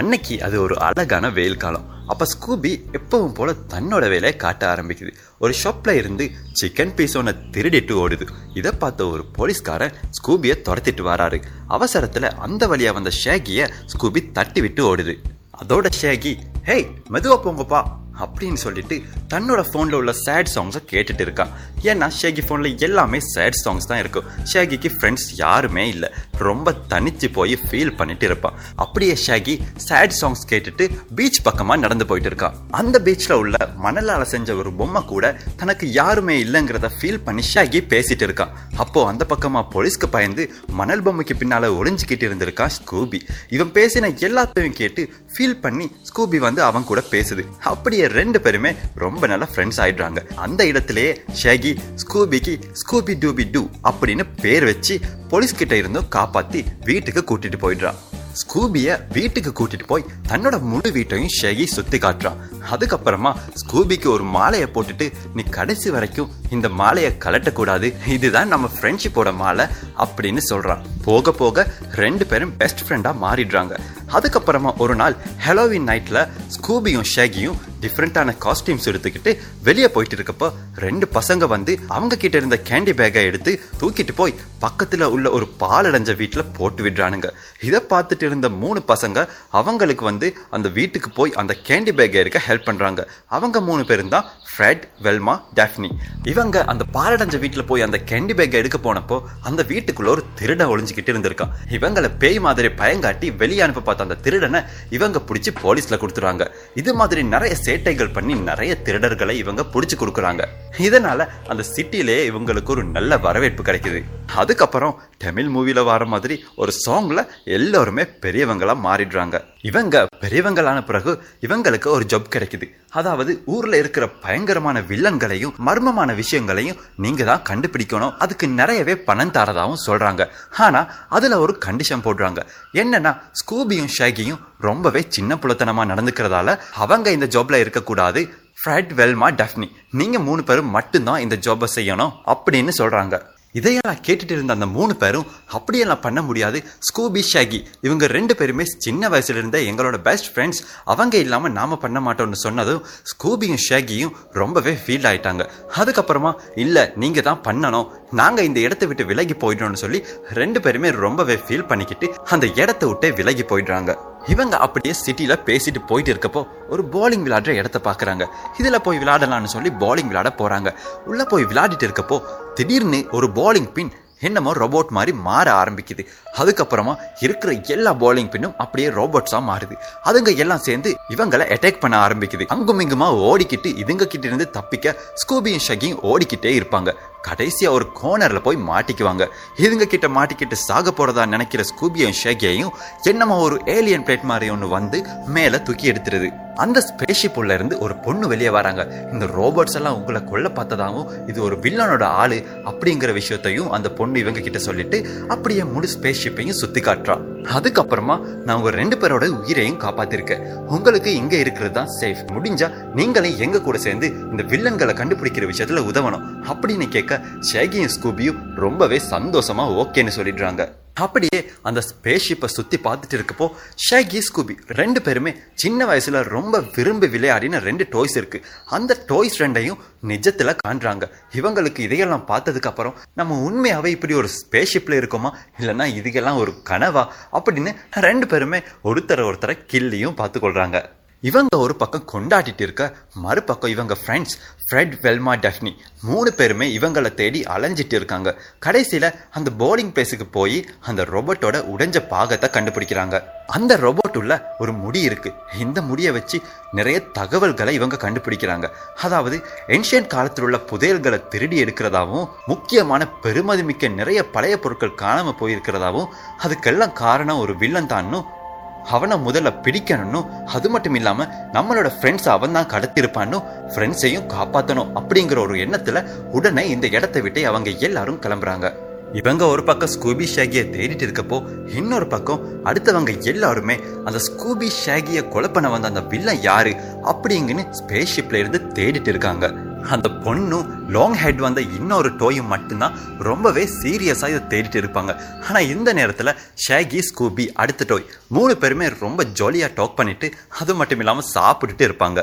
அன்னைக்கு அது ஒரு அழகான வெயில் காலம். அப்போ ஸ்கூபி எப்பவும் போல் தன்னோட வேலையை காட்ட ஆரம்பிக்குது. ஒரு ஷாப்பில் இருந்து சிக்கன் பீஸ் ஒன்று திருடிட்டு ஓடுது. இதை பார்த்த ஒரு போலீஸ்காரன் ஸ்கூபியை துரத்திட்டு வராரு. அவசரத்தில் அந்த வழியாக வந்த ஷேகியை ஸ்கூபி தட்டி விட்டு ஓடுது. அதோட ஷேகி ஹேய் மெதுவாக போங்கப்பா அப்படின்னு சொல்லிட்டு தன்னோட ஃபோனில் உள்ள சேட் சாங்ஸை கேட்டுட்டு இருக்கான். ஏன்னா ஷேகி ஃபோனில் எல்லாமே சேட் சாங்ஸ் தான் இருக்கும். ஷேகிக்கு ஃப்ரெண்ட்ஸ் யாருமே இல்லை, ரொம்ப தனித்து போய் ஃபீல் பண்ணிட்டு இருப்பான். அப்படியே ஷேகி சேட் சாங்ஸ் கேட்டுட்டு பீச் பக்கமாக நடந்து போயிட்டு இருக்கான். அந்த பீச்சில் உள்ள மணலால் செஞ்ச ஒரு பொம்மை கூட தனக்கு யாருமே இல்லைங்கிறத ஃபீல் பண்ணி ஷேகி பேசிட்டு இருக்கான். அப்போது அந்த பக்கமாக போலீஸ்க்கு பயந்து மணல் பொம்மைக்கு பின்னால் ஒளிஞ்சிக்கிட்டு இருந்திருக்கான் ஸ்கூபி. இவன் பேசின எல்லாத்தையும் கேட்டு ஃபீல் பண்ணி ஸ்கூபி வந்து அவன் கூட பேசுது. அப்படியே ரெண்டு பேருமே ரொம்ப நல்ல ஃப்ரெண்ட்ஸ் ஆயிடுறாங்க. அந்த இடத்திலேயே ஷேகி ஸ்கூபிக்கு ஸ்கூபி டூபி டூ அப்படின்னு பேர் வச்சு போலீஸ் கிட்ட இருந்தும் காப்பாற்றி வீட்டுக்கு கூட்டிட்டு போயிடுறான். ஸ்கூபியை வீட்டுக்கு கூட்டிட்டு போய் தன்னோட முழு வீட்டையும் ஷேகி சுற்றி காட்டுறான். அதுக்கப்புறமா ஸ்கூபிக்கு ஒரு மாலையை போட்டுட்டு நீ கடைசி வரைக்கும் இந்த மாலையை கலட்டக்கூடாது, இதுதான் நம்ம ஃப்ரெண்ட்ஷிப்போட மாலை அப்படின்னு சொல்கிறான். போக போக ரெண்டு பேரும் பெஸ்ட் ஃப்ரெண்டாக மாறிடுறாங்க. அதுக்கப்புறமா ஒரு நாள் ஹாலோவீன் நைட்டில் ஸ்கூபியும் ஷேகியும் டிஃப்ரெண்ட்டான காஸ்டியூம்ஸ் எடுத்துக்கிட்டு வெளியே போயிட்டு இருக்கப்போ ரெண்டு பசங்க வந்து அவங்க கிட்ட இருந்த கேண்டி பேக்கை எடுத்து தூக்கிட்டு போய் பக்கத்தில் உள்ள ஒரு பாலடைஞ்ச வீட்டில் போட்டு விடுறானுங்க. இதை பார்த்துட்டு இருந்த மூணு பசங்க அவங்களுக்கு வந்து அந்த வீட்டுக்கு போய் அந்த கேண்டி பேக்கை எடுக்க ஹெல்ப் பண்ணுறாங்க. அவங்க மூணு பேரும் தான் ஃப்ரெட், வெல்மா, டேஃப்னி. இவங்க அந்த பாலடைஞ்ச வீட்டில் போய் அந்த கேண்டி பேக்கை எடுக்க போனப்போ அந்த வீட்டுக்குள்ளே ஒரு திருடன் ஒளிஞ்சிக்கிட்டு இருந்திருக்கான். இவங்களை பேய் மாதிரி பயங்காட்டி வெளியே அனுப்ப பார்த்த அந்த திருடனை இவங்க பிடிச்சி போலீஸில் கொடுத்துருவாங்க. இது மாதிரி நிறைய சேட்டைகள் பண்ணி நிறைய திருடர்களை இவங்க பிடிச்சு கொடுக்குறாங்க. இதனால அந்த சிட்டிலே இவங்களுக்கு ஒரு நல்ல வரவேற்பு கிடைக்குது. அதுக்கப்புறம் தமிழ் மூவில வர மாதிரி ஒரு சாங்ல எல்லாருமே பெரியவங்களா மாறிடுறாங்க. இவங்க பெரியவங்களான பிறகு இவங்களுக்கு ஒரு ஜாப் கிடைக்குது. அதாவது ஊர்ல இருக்கிற பயங்கரமான வில்லன்களையும் மர்மமான விஷயங்களையும் நீங்க தான் கண்டுபிடிக்கணும், அதுக்கு நிறையவே பணம் தரதாகவும் சொல்றாங்க. ஆனா அதுல ஒரு கண்டிஷன் போடுறாங்க. என்னன்னா ஸ்கூபியும் ஷேகியும் ரொம்பவே சின்ன புலத்தனமா நடந்துக்கிறதால அவங்க இந்த ஜாப்ல இருக்கக்கூடாது. ஃப்ரெட், வெல்மா, டஃப்னி நீங்க மூணு பேரும் மட்டும்தான் இந்த ஜாபை செய்யணும் அப்படின்னு சொல்றாங்க. இதையெல்லாம் கேட்டுட்டு இருந்த அந்த மூணு பேரும் அப்படியெல்லாம் பண்ண முடியாது, ஸ்கூபி ஷேகி இவங்க ரெண்டு பேருமே சின்ன வயசுலேருந்தே எங்களோட பெஸ்ட் ஃப்ரெண்ட்ஸ், அவங்க இல்லாமல் நாம் பண்ண மாட்டோம்னு சொன்னதும் ஸ்கூபியும் ஷேகியும் ரொம்பவே ஃபீல் ஆகிட்டாங்க. அதுக்கப்புறமா இல்லை நீங்கள் தான் பண்ணணும், நாங்கள் இந்த இடத்த விட்டு விலகி போயிடணும்னு சொல்லி ரெண்டு பேருமே ரொம்பவே ஃபீல் பண்ணிக்கிட்டு அந்த இடத்த விட்டே விலகி போயிடுறாங்க. இவங்க அப்படியே சிட்டியில் பேசிட்டு போயிட்டு இருக்கப்போ ஒரு போலிங் விளையாடுற இடத்த பார்க்குறாங்க. இதில் போய் விளையாடலான்னு சொல்லி போலிங் விளையாட போகிறாங்க. உள்ளே போய் விளையாடிட்டு இருக்கப்போ திடீர்னு ஒரு போலிங் பின் என்னமோ ரோபோட் மாதிரி மாற ஆரம்பிக்குது. அதுக்கப்புறமா இருக்கிற எல்லா போலிங் பின்னும் அப்படியே ரோபோட்ஸாக மாறுது. அதுங்க எல்லாம் சேர்ந்து இவங்களை அட்டாக் பண்ண ஆரம்பிக்குது. அங்கும் இங்குமா ஓடிக்கிட்டு இதுங்க கிட்ட இருந்து தப்பிக்க ஸ்கூபியும் ஷகியும் ஓடிக்கிட்டே இருப்பாங்க. கடைசியாக ஒரு கோனரில் போய் மாட்டிக்குவாங்க. இதுங்க கிட்ட மாட்டிக்கிட்டு சாக போகிறதா நினைக்கிற ஸ்கூபியும் ஷேகியையும் என்னமோ ஒரு ஏலியன் பிளேட் மாதிரி ஒன்று வந்து மேலே தூக்கி எடுத்துருது. அந்த ஸ்பேஸ்ஷிப் உள்ள இருந்து ஒரு பொண்ணு வெளியே வராங்க. இந்த ரோபோட்ஸ் எல்லாம் உங்களை கொல்ல பார்த்ததாகவும் இது ஒரு வில்லனோட ஆளு அப்படிங்கிற விஷயத்தையும் அந்த பொண்ணு இவங்க கிட்ட சொல்லிட்டு அப்படியே முழு ஸ்பேஸ்ஷிப்பையும் சுற்றி காட்டுறான். அதுக்கப்புறமா நான் ஒரு ரெண்டு பேரோட உயிரையும் காப்பாத்திருக்கேன், உங்களுக்கு இங்கே இருக்கிறது தான் சேஃப், முடிஞ்சா நீங்களும் எங்க கூட சேர்ந்து இந்த வில்லன்களை கண்டுபிடிக்கிற விஷயத்துல உதவணும் அப்படின்னு கேட்க ஷேகியும் ஸ்கூபியும் ரொம்பவே சந்தோஷமா ஓகேன்னு சொல்லிடுறாங்க. அப்படியே அந்த ஸ்பேஸ்ஷிப்பை சுற்றி பார்த்துட்டு இருக்கப்போ ஷேகி ஸ்கூபி ரெண்டு பேருமே சின்ன வயசில் ரொம்ப விரும்பி விளையாடின ரெண்டு டாய்ஸ் இருக்குது. அந்த டாய்ஸ் ரெண்டையும் நிஜத்தில் காண்றாங்க. இவங்களுக்கு இதையெல்லாம் பார்த்ததுக்கப்புறம் நம்ம உண்மையாகவே இப்படி ஒரு ஸ்பேஸ்ஷிப்பில் இருக்கோமா, இல்லைனா இதுக்கெல்லாம் ஒரு கனவா அப்படின்னு ரெண்டு பேருமே ஒருத்தரை கில்லியும் பார்த்துக்கொள்கிறாங்க. இவங்க ஒரு பக்கம் கொண்டாடிட்டு இருக்க மறுபக்கம் இவங்க ஃப்ரெண்ட்ஸ் ஃப்ரெட், வெல்மா, டஃப்னி மூணு பேருமே இவங்களை தேடி அலைஞ்சிட்டு இருக்காங்க. கடைசியில் அந்த போர்டிங் பிளேஸுக்கு போய் அந்த ரோபோட்டோட உடைஞ்ச பாகத்தை கண்டுபிடிக்கிறாங்க. அந்த ரோபோட் உள்ள ஒரு முடி இருக்குது. இந்த முடியை வச்சு நிறைய தகவல்களை இவங்க கண்டுபிடிக்கிறாங்க. அதாவது ஏன்ஷியன்ட் காலத்தில் உள்ள புதையல்களை திருடி எடுக்கிறதாகவும் முக்கியமான பெருமதிமிக்க நிறைய பழைய பொருட்கள் காணாமல் போயிருக்கிறதாகவும் அதுக்கெல்லாம் காரணம் ஒரு வில்லன் தான்னு அவனை முதல்ல பிடிக்கணும், அது மட்டும் இல்லாமல் நம்மளோட ஃப்ரெண்ட்ஸை அவன் தான் கடத்திருப்பான்னு ஃப்ரெண்ட்ஸையும் காப்பாற்றணும் அப்படிங்கிற ஒரு எண்ணத்தில் உடனே இந்த இடத்தை விட்டு அவங்க எல்லாரும் கிளம்புறாங்க. இவங்க ஒரு பக்கம் ஸ்கூபி ஷேகியை தேடிட்டு இருக்கப்போ இன்னொரு பக்கம் அடுத்தவங்க எல்லாருமே அந்த ஸ்கூபி ஷேகியை கொலை பண்ண வந்த அந்த வில்லன் யாரு அப்படிங்குன்னு ஸ்பேஸ்ஷிப்ல இருந்து தேடிட்டு இருக்காங்க. அந்த பொண்ணும் லாங் ஹெட் வந்த இன்னொரு டோயும் மட்டும்தான் ரொம்பவே சீரியஸாக இதை தேடிட்டு இருப்பாங்க. ஆனால் இந்த நேரத்தில் ஷேகி, ஸ்கூபி, அடுத்த டோய் மூணு பேருமே ரொம்ப ஜாலியாக டாக் பண்ணிவிட்டு அது மட்டும் இல்லாமல் சாப்பிட்டுட்டு இருப்பாங்க.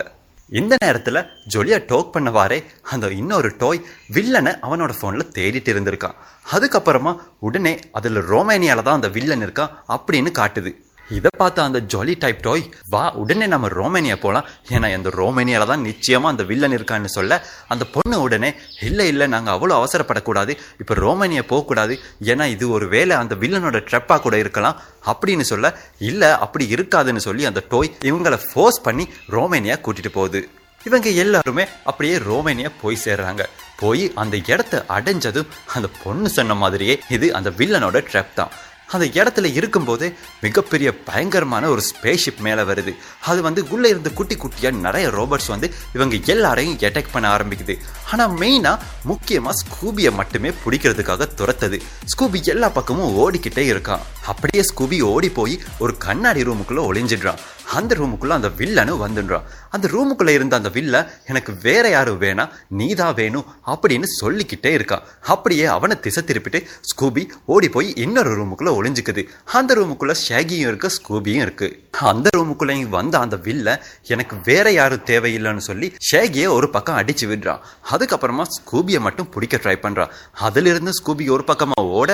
இந்த நேரத்தில் ஜொலியாக டாக் பண்ணவாரே அந்த இன்னொரு டோய் வில்லனை அவனோட ஃபோனில் தேடிட்டு இருந்திருக்கான். அதுக்கப்புறமா உடனே அதில் ரோமேனியாவில் தான் அந்த வில்லன் இருக்கான் அப்படின்னு காட்டுது. இதை பார்த்த அந்த ஜொலி டைப் டோய், வா உடனே நம்ம ரோமேனியா போகலாம், ஏன்னா அந்த ரோமேனியாவில் தான் நிச்சயமாக அந்த வில்லன் இருக்கான்னு சொல்ல, அந்த பொண்ணு உடனே இல்லை நாங்கள் அவ்வளோ அவசரப்படக்கூடாது, இப்போ ரோமேனியா போகக்கூடாது, ஏன்னா இது ஒரு வேளை அந்த வில்லனோட ட்ரெப்பாக கூட இருக்கலாம் அப்படின்னு சொல்ல, இல்லை அப்படி இருக்காதுன்னு சொல்லி அந்த டோய் இவங்களை ஃபோர்ஸ் பண்ணி ரோமேனியா கூட்டிகிட்டு போகுது. இவங்க எல்லாருமே அப்படியே ரோமேனியா போய் சேர்றாங்க. போய் அந்த இடத்த அடைஞ்சதும் அந்த பொண்ணு சொன்ன மாதிரியே இது அந்த வில்லனோட ட்ரெப் தான். அந்த இடத்துல இருக்கும்போது மிகப்பெரிய பயங்கரமான ஒரு ஸ்பேஸ்ஷிப் மேலே வருது. அது வந்து உள்ளே இருந்து குட்டி குட்டியாக நிறைய ரோபோட்ஸ் வந்து இவங்க எல்லாரையும் அட்டாக் பண்ண ஆரம்பிக்குது. ஆனால் மெயினாக முக்கியமாக ஸ்கூபியை மட்டுமே பிடிக்கிறதுக்காக துரத்துது. ஸ்கூபி எல்லா பக்கமும் ஓடிக்கிட்டே இருக்கான். அப்படியே ஸ்கூபி ஓடி போய் ஒரு கண்ணாடி ரூமுக்குள்ளே ஒளிஞ்சிடுறான். அந்த ரூமுக்குள்ளே அந்த வில்லனு வந்துடுறான். அந்த ரூமுக்குள்ளே இருந்த அந்த வில்ல எனக்கு வேற யாரும் வேணா, நீதான் வேணும் அப்படின்னு சொல்லிக்கிட்டே இருக்கான். அப்படியே அவனை திசை திருப்பிட்டு ஸ்கூபி ஓடி போய் இன்னொரு ரூமுக்குள்ளே ஒளிஞ்சுக்குது. அந்த ரூமுக்குள்ளே ஷேகியும் இருக்குது, ஸ்கூபியும் இருக்குது. அந்த ரூமுக்குள்ளேயும் வந்த அந்த வில்ல எனக்கு வேற யாரும் தேவையில்லைன்னு சொல்லி ஷேகியை ஒரு பக்கம் அடித்து விடுறான். அதுக்கப்புறமா ஸ்கூபியை மட்டும் பிடிக்க ட்ரை பண்ணுறான். அதிலிருந்து ஸ்கூபி ஒரு பக்கமாக ஓட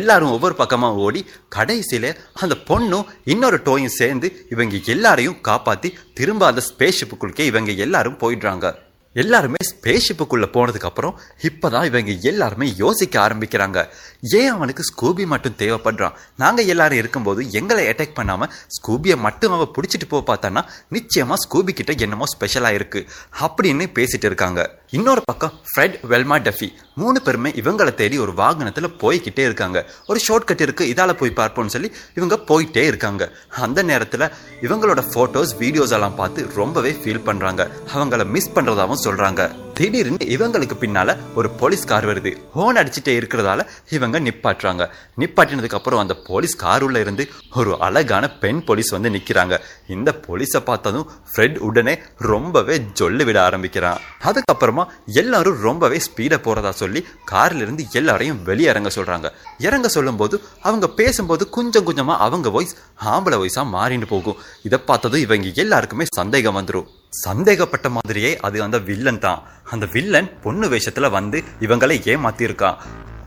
எல்லாரும் ஒவ்வொரு பக்கமாக ஓடி கடைசியில் அந்த பொண்ணும் இன்னொரு டோயும் சேர்ந்து இவங்க எல்லாரையும் காப்பாற்றி திரும்ப அந்த ஸ்பேஸ்ஷிப்புக்குள்ளே இவங்க எல்லாரும் போயிடுறாங்க. எல்லாருமே ஸ்பேஸ்ஷிப்புக்குள்ளே போனதுக்கப்புறம் இப்போ தான் இவங்க எல்லாருமே யோசிக்க ஆரம்பிக்கிறாங்க. ஏன் அவனுக்கு ஸ்கூபி மட்டும் தேவைப்படுறான்? நாங்கள் எல்லாரும் இருக்கும்போது எங்களை அட்டாக் பண்ணாமல் ஸ்கூபியை மட்டும் அவன் பிடிச்சிட்டு போய் பார்த்தான்னா நிச்சயமாக ஸ்கூபிக்கிட்ட என்னமோ ஸ்பெஷலாக இருக்குது அப்படின்னு பேசிகிட்டு இருக்காங்க. இன்னொரு பக்கம் ஃப்ரெட், வெல்மா, டஃபி மூணு பேருமே இவங்களை தேடி ஒரு வாகனத்தில் போய்கிட்டே இருக்காங்க. ஒரு ஷார்ட்கட் இருக்குது, இதால் போய் பார்ப்போம்னு சொல்லி இவங்க போயிட்டே இருக்காங்க. அந்த நேரத்தில் இவங்களோட ஃபோட்டோஸ், வீடியோஸ் எல்லாம் பார்த்து ரொம்பவே ஃபீல் பண்ணுறாங்க. அவங்கள மிஸ் பண்ணுறதாகவும் சொல்கிறாங்க. திடீர்னு இவங்களுக்கு பின்னால ஒரு போலீஸ் கார் வருது. ஹோன் அடிச்சுட்டே இருக்கிறதால இவங்க நிப்பாட்டுறாங்க. நிப்பாட்டினதுக்கு அப்புறம் அந்த போலீஸ் கார் உள்ள இருந்து ஒரு அழகான பெண் போலீஸ் வந்து நிக்கிறாங்க. இந்த போலீஸை பார்த்ததும் ஃப்ரெட் உடனே ரொம்பவே ஜொல்லு விட ஆரம்பிக்கிறான். அதுக்கப்புறமா எல்லாரும் ரொம்பவே ஸ்பீடா போறதா சொல்லி கார்ல இருந்து எல்லாரையும் வெளியே இறங்க சொல்றாங்க. இறங்க சொல்லும் போது அவங்க பேசும்போது கொஞ்சம் கொஞ்சமா அவங்க வாய்ஸ் ஆம்பளை வாய்ஸா மாறிட்டு போகும். இதை பார்த்ததும் இவங்க எல்லாருக்குமே சந்தேகம் வந்துடும். சந்தேகப்பட்ட மாதிரியே அது அந்த வில்லன் தான். அந்த வில்லன் பொண்ணு வேஷத்தில் வந்து இவங்களை ஏமாத்திருக்கான்.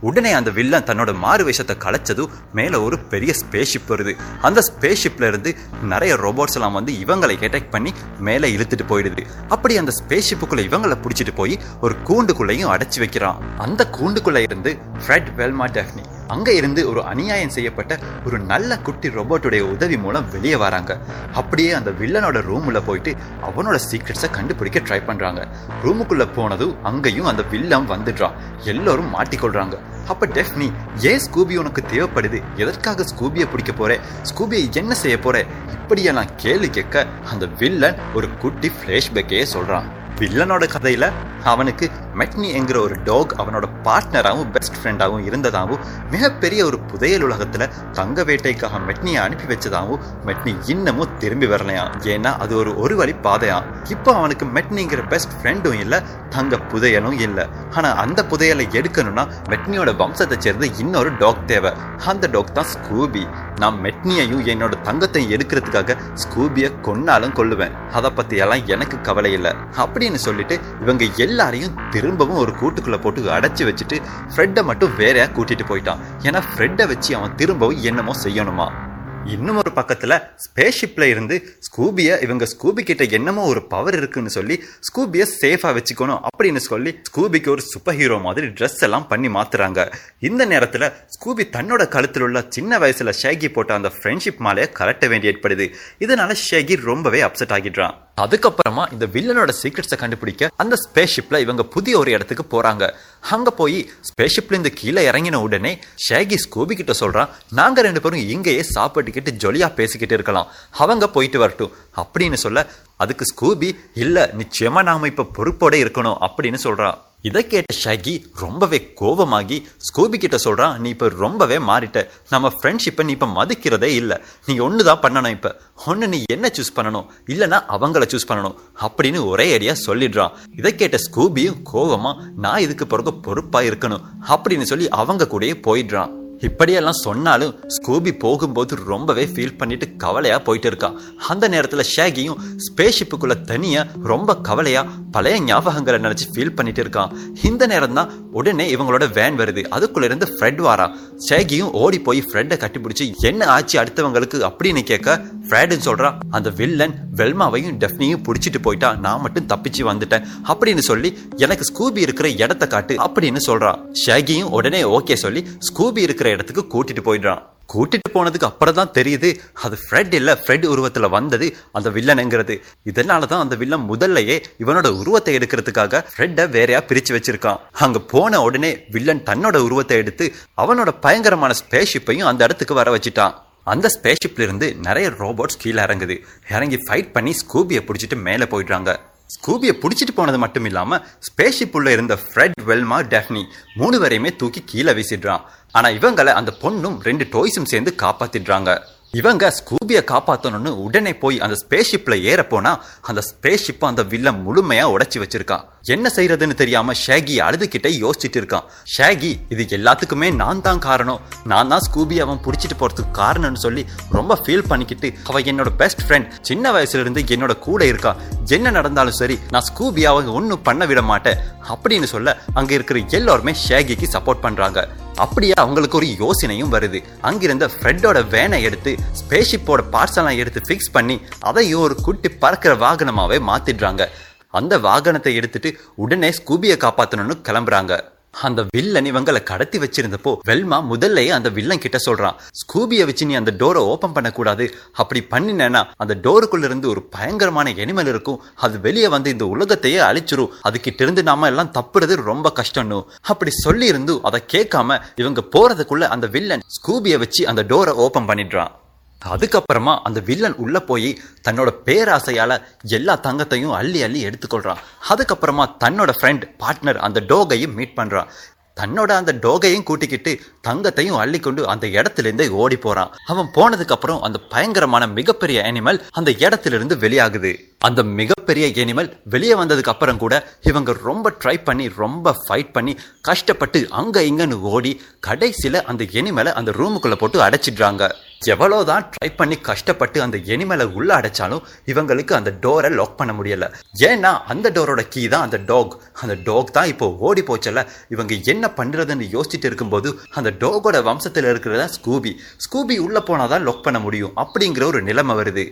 உடனே அந்த வில்லன் தன்னோட மாறு வேஷத்தை கலைச்சதும் மேலே ஒரு பெரிய ஸ்பேஸ்ஷிப் வருது. அந்த ஸ்பேஸ்ஷிப்பில் இருந்து நிறைய ரோபோட்ஸ் எல்லாம் வந்து இவங்களை அட்டாக் பண்ணி மேலே இழுத்துட்டு போயிடுது. அப்படி அந்த ஸ்பேஸ்ஷிப்புக்குள்ளே இவங்களை பிடிச்சிட்டு போய் ஒரு கூண்டுக்குள்ளையும் அடைச்சி வைக்கிறான். அந்த கூண்டுக்குள்ளே இருந்து ஃப்ரெட், வெல்மா, டஃப்னி அங்கே இருந்து ஒரு அநியாயம் செய்யப்பட்ட ஒரு நல்ல குட்டி ரோபோட்டுடைய உதவி மூலம் வெளியே வராங்க. அப்படியே அந்த வில்லனோட ரூமில் போயிட்டு அவனோட சீக்ரெட்ஸை கண்டுபிடிக்க ட்ரை பண்ணுறாங்க. ரூமுக்குள்ளே போனதும் அங்கேயும் அந்த வில்லன் வந்துடுறான். எல்லோரும் மாட்டிக்கொள்கிறாங்க. அப்போ டெஃப்னி, ஏன் ஸ்கூபி உனக்கு தேவைப்படுது? எதற்காக ஸ்கூபியை பிடிக்க போகிறேன்? ஸ்கூபியை என்ன செய்ய போகிறேன்? இப்படியெல்லாம் கேள்வி கேட்க அந்த வில்லன் ஒரு குட்டி ஃப்ளாஷ்பேக்கையே சொல்கிறான். வில்லனோட கதையில் அவனுக்கு மெட்னி என்கிற ஒரு டாக் அவனோட பார்ட்னராகவும் பெஸ்ட் ஃப்ரெண்டாகவும் இருந்ததாகவும், மிகப்பெரிய ஒரு புதையல் உலகத்தில் தங்க வேட்டைக்காக மெட்னியை அனுப்பி வச்சதாகவும், மெட்னி இன்னமும் திரும்பி வரலையாம், ஏன்னா அது ஒரு வழி பாதையாம். இப்போ அவனுக்கு மெட்னிங்கிற பெஸ்ட் ஃப்ரெண்டும் இல்லை, தங்க புதையலும் இல்லை. ஆனால் அந்த புதையலை எடுக்கணும்னா மெட்னியோட வம்சத்தை சேர்ந்து இன்னொரு டாக் தேவை. அந்த டாக் தான் ஸ்கூபி. நான் மெட்னியையும் என்னோட தங்கத்தையும் எடுக்கிறதுக்காக ஸ்கூபியை கொன்னாலும் கொள்ளுவேன், அதை பற்றி எல்லாம் எனக்கு கவலை இல்லை அப்படின்னு சொல்லிட்டு இவங்க எல்லாரையும் திரும்பவும் ஒரு கூட்டுக்குள்ளே போட்டு அடைச்சி வச்சுட்டு ஃப்ரெட்டை மட்டும் வேறையாக கூட்டிகிட்டு போயிட்டான். ஏன்னா ஃப்ரெட்டை வச்சு அவன் திரும்பவும் என்னமோ செய்யணுமா. இன்னும் ஒரு பக்கத்தில் ஸ்பேஸ்ஷிப்பில் இருந்து ஸ்கூபியை இவங்க ஸ்கூபிக்கிட்ட என்னமோ ஒரு பவர் இருக்குன்னு சொல்லி ஸ்கூபியை சேஃபாக வச்சுக்கணும் அப்படின்னு சொல்லி ஸ்கூபிக்கு ஒரு சூப்பர் ஹீரோ மாதிரி ட்ரெஸ் எல்லாம் பண்ணி மாற்றுறாங்க. இந்த நேரத்தில் ஸ்கூபி தன்னோட கழுத்தில் உள்ள சின்ன வயசில் ஷேகி போட்ட அந்த ஃப்ரெண்ட்ஷிப் மாலையை கலட்ட வேண்டி ஏற்படுது. இதனால் ஷேகி ரொம்பவே அப்செட் ஆகிடுறான். அதுக்கப்புறமா இந்த வில்லனோட சீக்ரெட்ஸை கண்டுபிடிக்க அந்த ஸ்பேஸ்ஷிப்பில் இவங்க புதிய ஒரு இடத்துக்கு போகிறாங்க. அங்கே போய் ஸ்பேஸ்ஷிப்லேருந்து கீழே இறங்கின உடனே ஷேகி ஸ்கூபிக்கிட்ட சொல்கிறான், நாங்கள் ரெண்டு பேரும் இங்கேயே சாப்பிட்டுக்கிட்டு ஜொலியாக பேசிக்கிட்டு இருக்கலாம், அவங்க போயிட்டு வரட்டும் அப்படின்னு சொல்ல, அதுக்கு ஸ்கூபி, இல்லை நிச்சயமாக நாம் இப்போ பொறுப்போடு இருக்கணும் அப்படின்னு சொல்கிறான். இதை கேட்ட ஷாகி ரொம்பவே கோபமாகி ஸ்கூபி கிட்ட சொல்கிறான், நீ இப்போ ரொம்பவே மாறிட்ட, நம்ம ஃப்ரெண்ட்ஷிப்பை நீ இப்போ மதிக்கிறதே இல்லை, நீ ஒன்று தான் பண்ணணும், இப்போ ஒன்று நீ என்ன சூஸ் பண்ணணும் இல்லைனா அவங்கள சூஸ் பண்ணணும் அப்படின்னு ஒரே ஏரியா சொல்லிடுறான். இதை கேட்ட ஸ்கூபியும் கோபமாக நான் இதுக்கு பிறகு பொறுப்பாக இருக்கணும் அப்படின்னு சொல்லி அவங்க கூடயே போயிடுறான். இப்படியெல்லாம் சொன்னாலும் ஸ்கூபி போகும்போது ரொம்பவே ஃபீல் பண்ணிட்டு கவலையாக போயிட்டு இருக்கான். அந்த நேரத்தில் ஷேகியும் ஸ்பேஸ்ஷிப்புக்குள்ளே தனியாக ரொம்ப கவலையாக பழைய ஞாபகங்களை நினச்சி ஃபீல் பண்ணிட்டு இருக்கான். இந்த நேரம் தான் உடனே இவங்களோட வேன் வருது. அதுக்குள்ளேருந்து ஃப்ரெட் வாரான். ஷேகியும் ஓடி போய் ஃப்ரெட்டை கட்டிப்பிடிச்சி என்ன ஆச்சு அடுத்தவங்களுக்கு அப்படின்னு கேட்க ஃப்ரெட்னு சொல்கிறான். அந்த வில்லன் வெல்மாவையும் டெஃப்னியும் பிடிச்சிட்டு போயிட்டா, நான் மட்டும் தப்பிச்சு வந்துட்டேன் அப்படின்னு சொல்லி எனக்கு ஸ்கூபி இருக்கிற இடத்த காட்டு அப்படின்னு சொல்கிறான். ஷேகியும் உடனே ஓகே சொல்லி ஸ்கூபி இருக்கிற இடத்துக்கு கூட்டிட்டு போயிடுறான். கூட்டிட்டு போனதுக்கு அப்புறம் தான் தெரியுது அது ஃப்ரெட் இல்லை, ஃப்ரெட் உருவத்தில் வந்தது அந்த வில்லனுங்கிறது. இதனால தான் அந்த வில்லன் முதல்லையே இவனோட உருவத்தை எடுக்கிறதுக்காக ஃப்ரெட்டை வேறையா பிரித்து வச்சிருக்கான். அங்கே போன உடனே வில்லன் தன்னோட உருவத்தை எடுத்து அவனோட பயங்கரமான ஸ்பேஸ்ஷிப்பையும் அந்த இடத்துக்கு வர வச்சுட்டான். அந்த ஸ்பேஸ்ஷிப்லேருந்து நிறைய ரோபோட்ஸ் கீழே இறங்குது. இறங்கி ஃபைட் பண்ணி ஸ்கூபியை பிடிச்சிட்டு மேலே போயிடுறாங்க. ஸ்கூபியை பிடிச்சிட்டு போனது மட்டும் இல்லாமல் ஸ்பேஸ்ஷிப் உள்ள இருந்த ஃப்ரெட், வெல்மா, டெஃப்னி 3 பேரையுமே தூக்கி கீழே வீசிடுறான். ஆனால் இவங்களை அந்த பொண்ணும் 2 டாய்ஸும் சேர்ந்து காப்பாற்றிடுறாங்க. இவங்க ஸ்கூபியை காப்பாற்றணும்னு உடனே போய் அந்த ஸ்பேஸ்ஷிப்பில் ஏறப்போனால் அந்த ஸ்பேஸ்ஷிப்பை அந்த வில்லன் முழுமையாக உடச்சி வச்சிருக்கான். என்ன செய்யறதுன்னு தெரியாமல் ஷேகி அழுதுகிட்டே யோசிச்சுட்டு இருக்கான். ஷேகி இது எல்லாத்துக்குமே நான் தான் காரணம், நான் தான் ஸ்கூபி அவன் பிடிச்சிட்டு போகிறதுக்கு காரணம்னு சொல்லி ரொம்ப ஃபீல் பண்ணிக்கிட்டு, அவன் என்னோட பெஸ்ட் ஃப்ரெண்ட், சின்ன வயசுலேருந்து என்னோட கூட இருக்கான், என்ன நடந்தாலும் சரி நான் ஸ்கூபி அவங்க ஒன்றும் பண்ண விட மாட்டேன் அப்படின்னு சொல்ல அங்கே இருக்கிற எல்லோருமே ஷேகிக்கு சப்போர்ட் பண்ணுறாங்க. அப்படியே அவங்களுக்கு ஒரு யோசனையும் வருது. அங்கிருந்த ஃப்ரெட்டோட வேனை எடுத்து ஸ்பேஸ்ஷிப்போட பார்சலாம் எடுத்து ஃபிக்ஸ் பண்ணி அதையும் ஒரு குட்டி பறக்கிற வாகனமாகவே மாற்றிடுறாங்க. அந்த வாகனத்தை எடுத்துட்டு உடனே ஸ்கூபியை காப்பாற்றணும்னு கிளம்புறாங்க. அந்த வில்லன் இவங்களை கடத்தி வச்சிருந்தப்போ வெல்மா முதல்லயே அந்த வில்லன் கிட்ட சொல்றான், ஸ்கூபியை வச்சு நீ அந்த டோரை ஓபன் பண்ணக்கூடாது, அப்படி பண்ணினா அந்த டோருக்குள்ள இருந்து ஒரு பயங்கரமான எனிமல் இருக்கும், அது வெளியே வந்து இந்த உலகத்தையே அழிச்சிரும், அதுக்கிட்ட இருந்து நாம எல்லாம் தப்புறது ரொம்ப கஷ்டம்னு அப்படி சொல்லி இருந்து அதை கேட்காம இவங்க போறதுக்குள்ள அந்த வில்லன் ஸ்கூபியை வச்சு அந்த டோரை ஓபன் பண்ணிடுறான். அதுக்கப்புறமா அந்த வில்லன் உள்ளே போய் தன்னோட பேராசையால் எல்லா தங்கத்தையும் அள்ளி அள்ளி எடுத்துக்கொள்கிறான். அதுக்கப்புறமா தன்னோட ஃப்ரெண்ட் பார்ட்னர் அந்த டோகையும் மீட் பண்ணுறான். தன்னோட அந்த டோகையும் கூட்டிக்கிட்டு தங்கத்தையும் அள்ளிக்கொண்டு அந்த இடத்துலேருந்து ஓடி போகிறான். அவன் போனதுக்கப்புறம் அந்த பயங்கரமான மிகப்பெரிய அனிமல் அந்த இடத்துலேருந்து வெளியாகுது. அந்த மிகப்பெரிய அனிமல் வெளியே வந்ததுக்கு அப்புறம் கூட இவங்க ரொம்ப ட்ரை பண்ணி ரொம்ப ஃபைட் பண்ணி கஷ்டப்பட்டு அங்கே இங்கன்னு ஓடி கடைசியில் அந்த அனிமலை அந்த ரூமுக்குள்ளே போட்டு அடைச்சிடுறாங்க. எவ்வளோதான் ட்ரை பண்ணி கஷ்டப்பட்டு அந்த அனிமலை உள்ளே அடைச்சாலும் இவங்களுக்கு அந்த டோரை லாக் பண்ண முடியலை. ஏன்னா அந்த டோரோட கீ தான் அந்த டாக் தான் இப்போ ஓடி போச்சல. இவங்க என்ன பண்ணுறதுன்னு யோசிச்சுட்டு இருக்கும்போது அந்த டோகோட வம்சத்தில் இருக்கிறதா ஸ்கூபி உள்ளே போனால் தான் லாக் பண்ண முடியும் அப்படிங்கிற ஒரு நிலைமை வருது.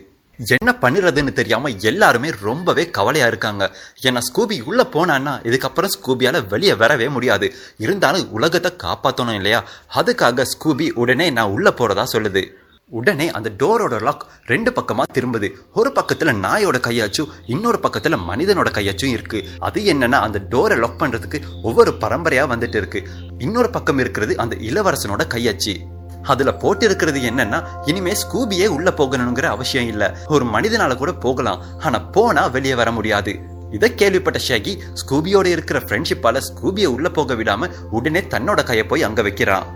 என்ன பண்ணுறதுன்னு தெரியாமல் எல்லாருமே ரொம்பவே கவலையாக இருக்காங்க. ஏன்னா ஸ்கூபி உள்ளே போனான்னா இதுக்கப்புறம் ஸ்கூபியால் வெளியே வரவே முடியாது. இருந்தாலும் உலகத்தை காப்பாற்றணும் இல்லையா, அதுக்காக ஸ்கூபி உடனே நான் உள்ளே போகிறதா சொல்லுது. உடனே அந்த டோரோட லாக் 2 பக்கமாக திரும்புது. ஒரு பக்கத்தில் நாயோட கையாச்சும் இன்னொரு பக்கத்தில் மனிதனோட கையாச்சும் இருக்குது. அது என்னன்னா அந்த டோரை லாக் பண்ணுறதுக்கு ஒவ்வொரு பரம்பரையாக வந்துட்டு இருக்குது. இன்னொரு பக்கம் இருக்கிறது அந்த இளவரசனோட கையாச்சு. அதில் போட்டிருக்கிறது என்னன்னா இனிமேல் ஸ்கூபியே உள்ளே போகணுங்கிற அவசியம் இல்லை, ஒரு மனிதனால் கூட போகலாம், ஆனால் போனால் வெளியே வர முடியாது. இதை கேள்விப்பட்ட ஷாகி ஸ்கூபியோட இருக்கிற ஃப்ரெண்ட்ஷிப்பால் ஸ்கூபியை உள்ளே போக விடாமல் உடனே தன்னோட கையை போய் அங்கே வைக்கிறான்.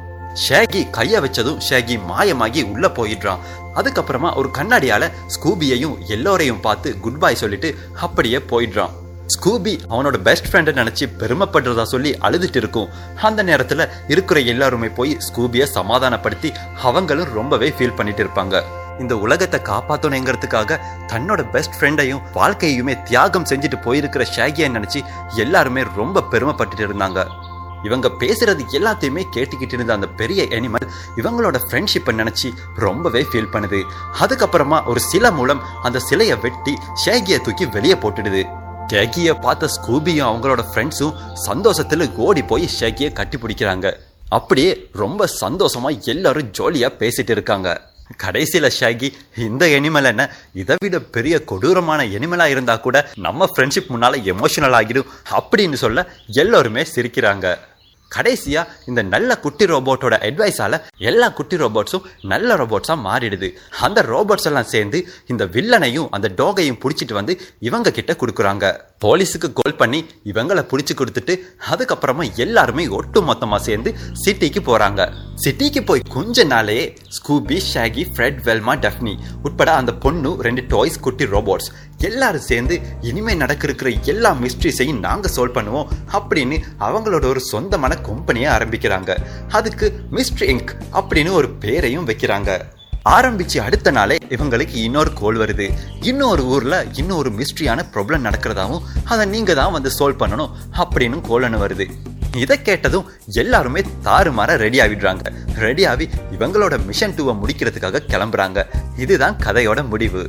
ஷாகி கையை வச்சதும் ஷாகி மாயமாகி உள்ளே போயிடுறான். அதுக்கப்புறமா ஒரு கண்ணாடியால் ஸ்கூபியையும் எல்லோரையும் பார்த்து குட் பை சொல்லிட்டு அப்படியே போயிடுறான். ஸ்கூபி அவனோட பெஸ்ட் ஃப்ரெண்டை நினச்சி பெருமைப்படுறதா சொல்லி அழுதுட்டு இருக்கும். அந்த நேரத்தில் இருக்கிற எல்லாருமே போய் ஸ்கூபியை சமாதானப்படுத்தி அவங்களும் ரொம்பவே ஃபீல் பண்ணிட்டு இருப்பாங்க. இந்த உலகத்தை காப்பாற்றணுங்கிறதுக்காக தன்னோட பெஸ்ட் ஃப்ரெண்டையும் வாழ்க்கையுமே தியாகம் செஞ்சுட்டு போயிருக்கிற ஷாகியை நினச்சி எல்லாருமே ரொம்ப பெருமைப்பட்டுட்டு இருந்தாங்க. இவங்க பேசுறது எல்லாத்தையுமே கேட்டுக்கிட்டு இருந்த அந்த பெரிய அனிமல் இவங்களோட ஃப்ரெண்ட்ஷிப்பை நினச்சி ரொம்பவே ஃபீல் பண்ணுது. அதுக்கப்புறமா ஒரு சிலை மூலம் அந்த சிலையை வெட்டி ஷாகியை தூக்கி வெளியே போட்டுடுது. ஷேகியை பார்த்த ஸ்கூபியும் அவங்களோட ஃப்ரெண்ட்ஸும் சந்தோஷத்தில் ஓடி போய் ஷேகியை கட்டி பிடிக்கிறாங்க. அப்படியே ரொம்ப சந்தோஷமாக எல்லாரும் ஜாலியாக பேசிகிட்டு இருக்காங்க. கடைசியில் ஷேகி இந்த எனிமல் என்ன, இதை விட பெரிய கொடூரமான எனிமலாக இருந்தால் கூட நம்ம ஃப்ரெண்ட்ஷிப் முன்னால் எமோஷனல் ஆகிடும் அப்படின்னு சொல்ல எல்லோருமே சிரிக்கிறாங்க. கடைசியாக இந்த நல்ல குட்டி ரோபோட்டோட அட்வைஸால் எல்லா குட்டி ரோபோட்ஸும் நல்ல ரோபோட்ஸாக மாறிடுது. அந்த ரோபோட்ஸ் எல்லாம் சேர்ந்து இந்த வில்லனையும் அந்த டோகையும் பிடிச்சிட்டு வந்து இவங்க கிட்ட கொடுக்குறாங்க. போலீஸுக்கு கால் பண்ணி இவங்களை பிடிச்சி கொடுத்துட்டு அதுக்கப்புறமா எல்லாருமே ஒட்டு மொத்தமாக சேர்ந்து சிட்டிக்கு போகிறாங்க. சிட்டிக்கு போய் கொஞ்ச நாளே Scooby, Shaggy, Fred, Velma, Daphne உட்பட அந்த பொண்ணு 2 டாய்ஸ், குட்டி ரோபோட்ஸ் எல்லாரும் சேர்ந்து இனிமேல் நடக்கிற எல்லா மிஸ்ட்ரிஸையும் நாங்கள் சால்வ் பண்ணுவோம் அப்படின்னு அவங்களோட ஒரு சொந்தமான கம்பெனியை ஆரம்பிக்கிறாங்க. அதுக்கு மிஸ்ட்ரி இங்க் அப்படின்னு ஒரு பேரையும் வைக்கிறாங்க. ஆரம்பிச்சு அடுத்த நாளே இவங்களுக்கு இன்னொரு கோல் வருது. இன்னொரு ஊர்ல இன்னொரு மிஸ்ட்ரியான ப்ராப்ளம் நடக்கிறதாவும் அதை நீங்க தான் வந்து சால்வ் பண்ணணும் அப்படின்னு கோலன்னு வருது. இதை கேட்டதும் எல்லாருமே தாறுமாற ரெடி ஆகிடுறாங்க. ரெடி ஆகி இவங்களோட மிஷன் 2-ஐ முடிக்கிறதுக்காக கிளம்புறாங்க. இதுதான் கதையோட முடிவு.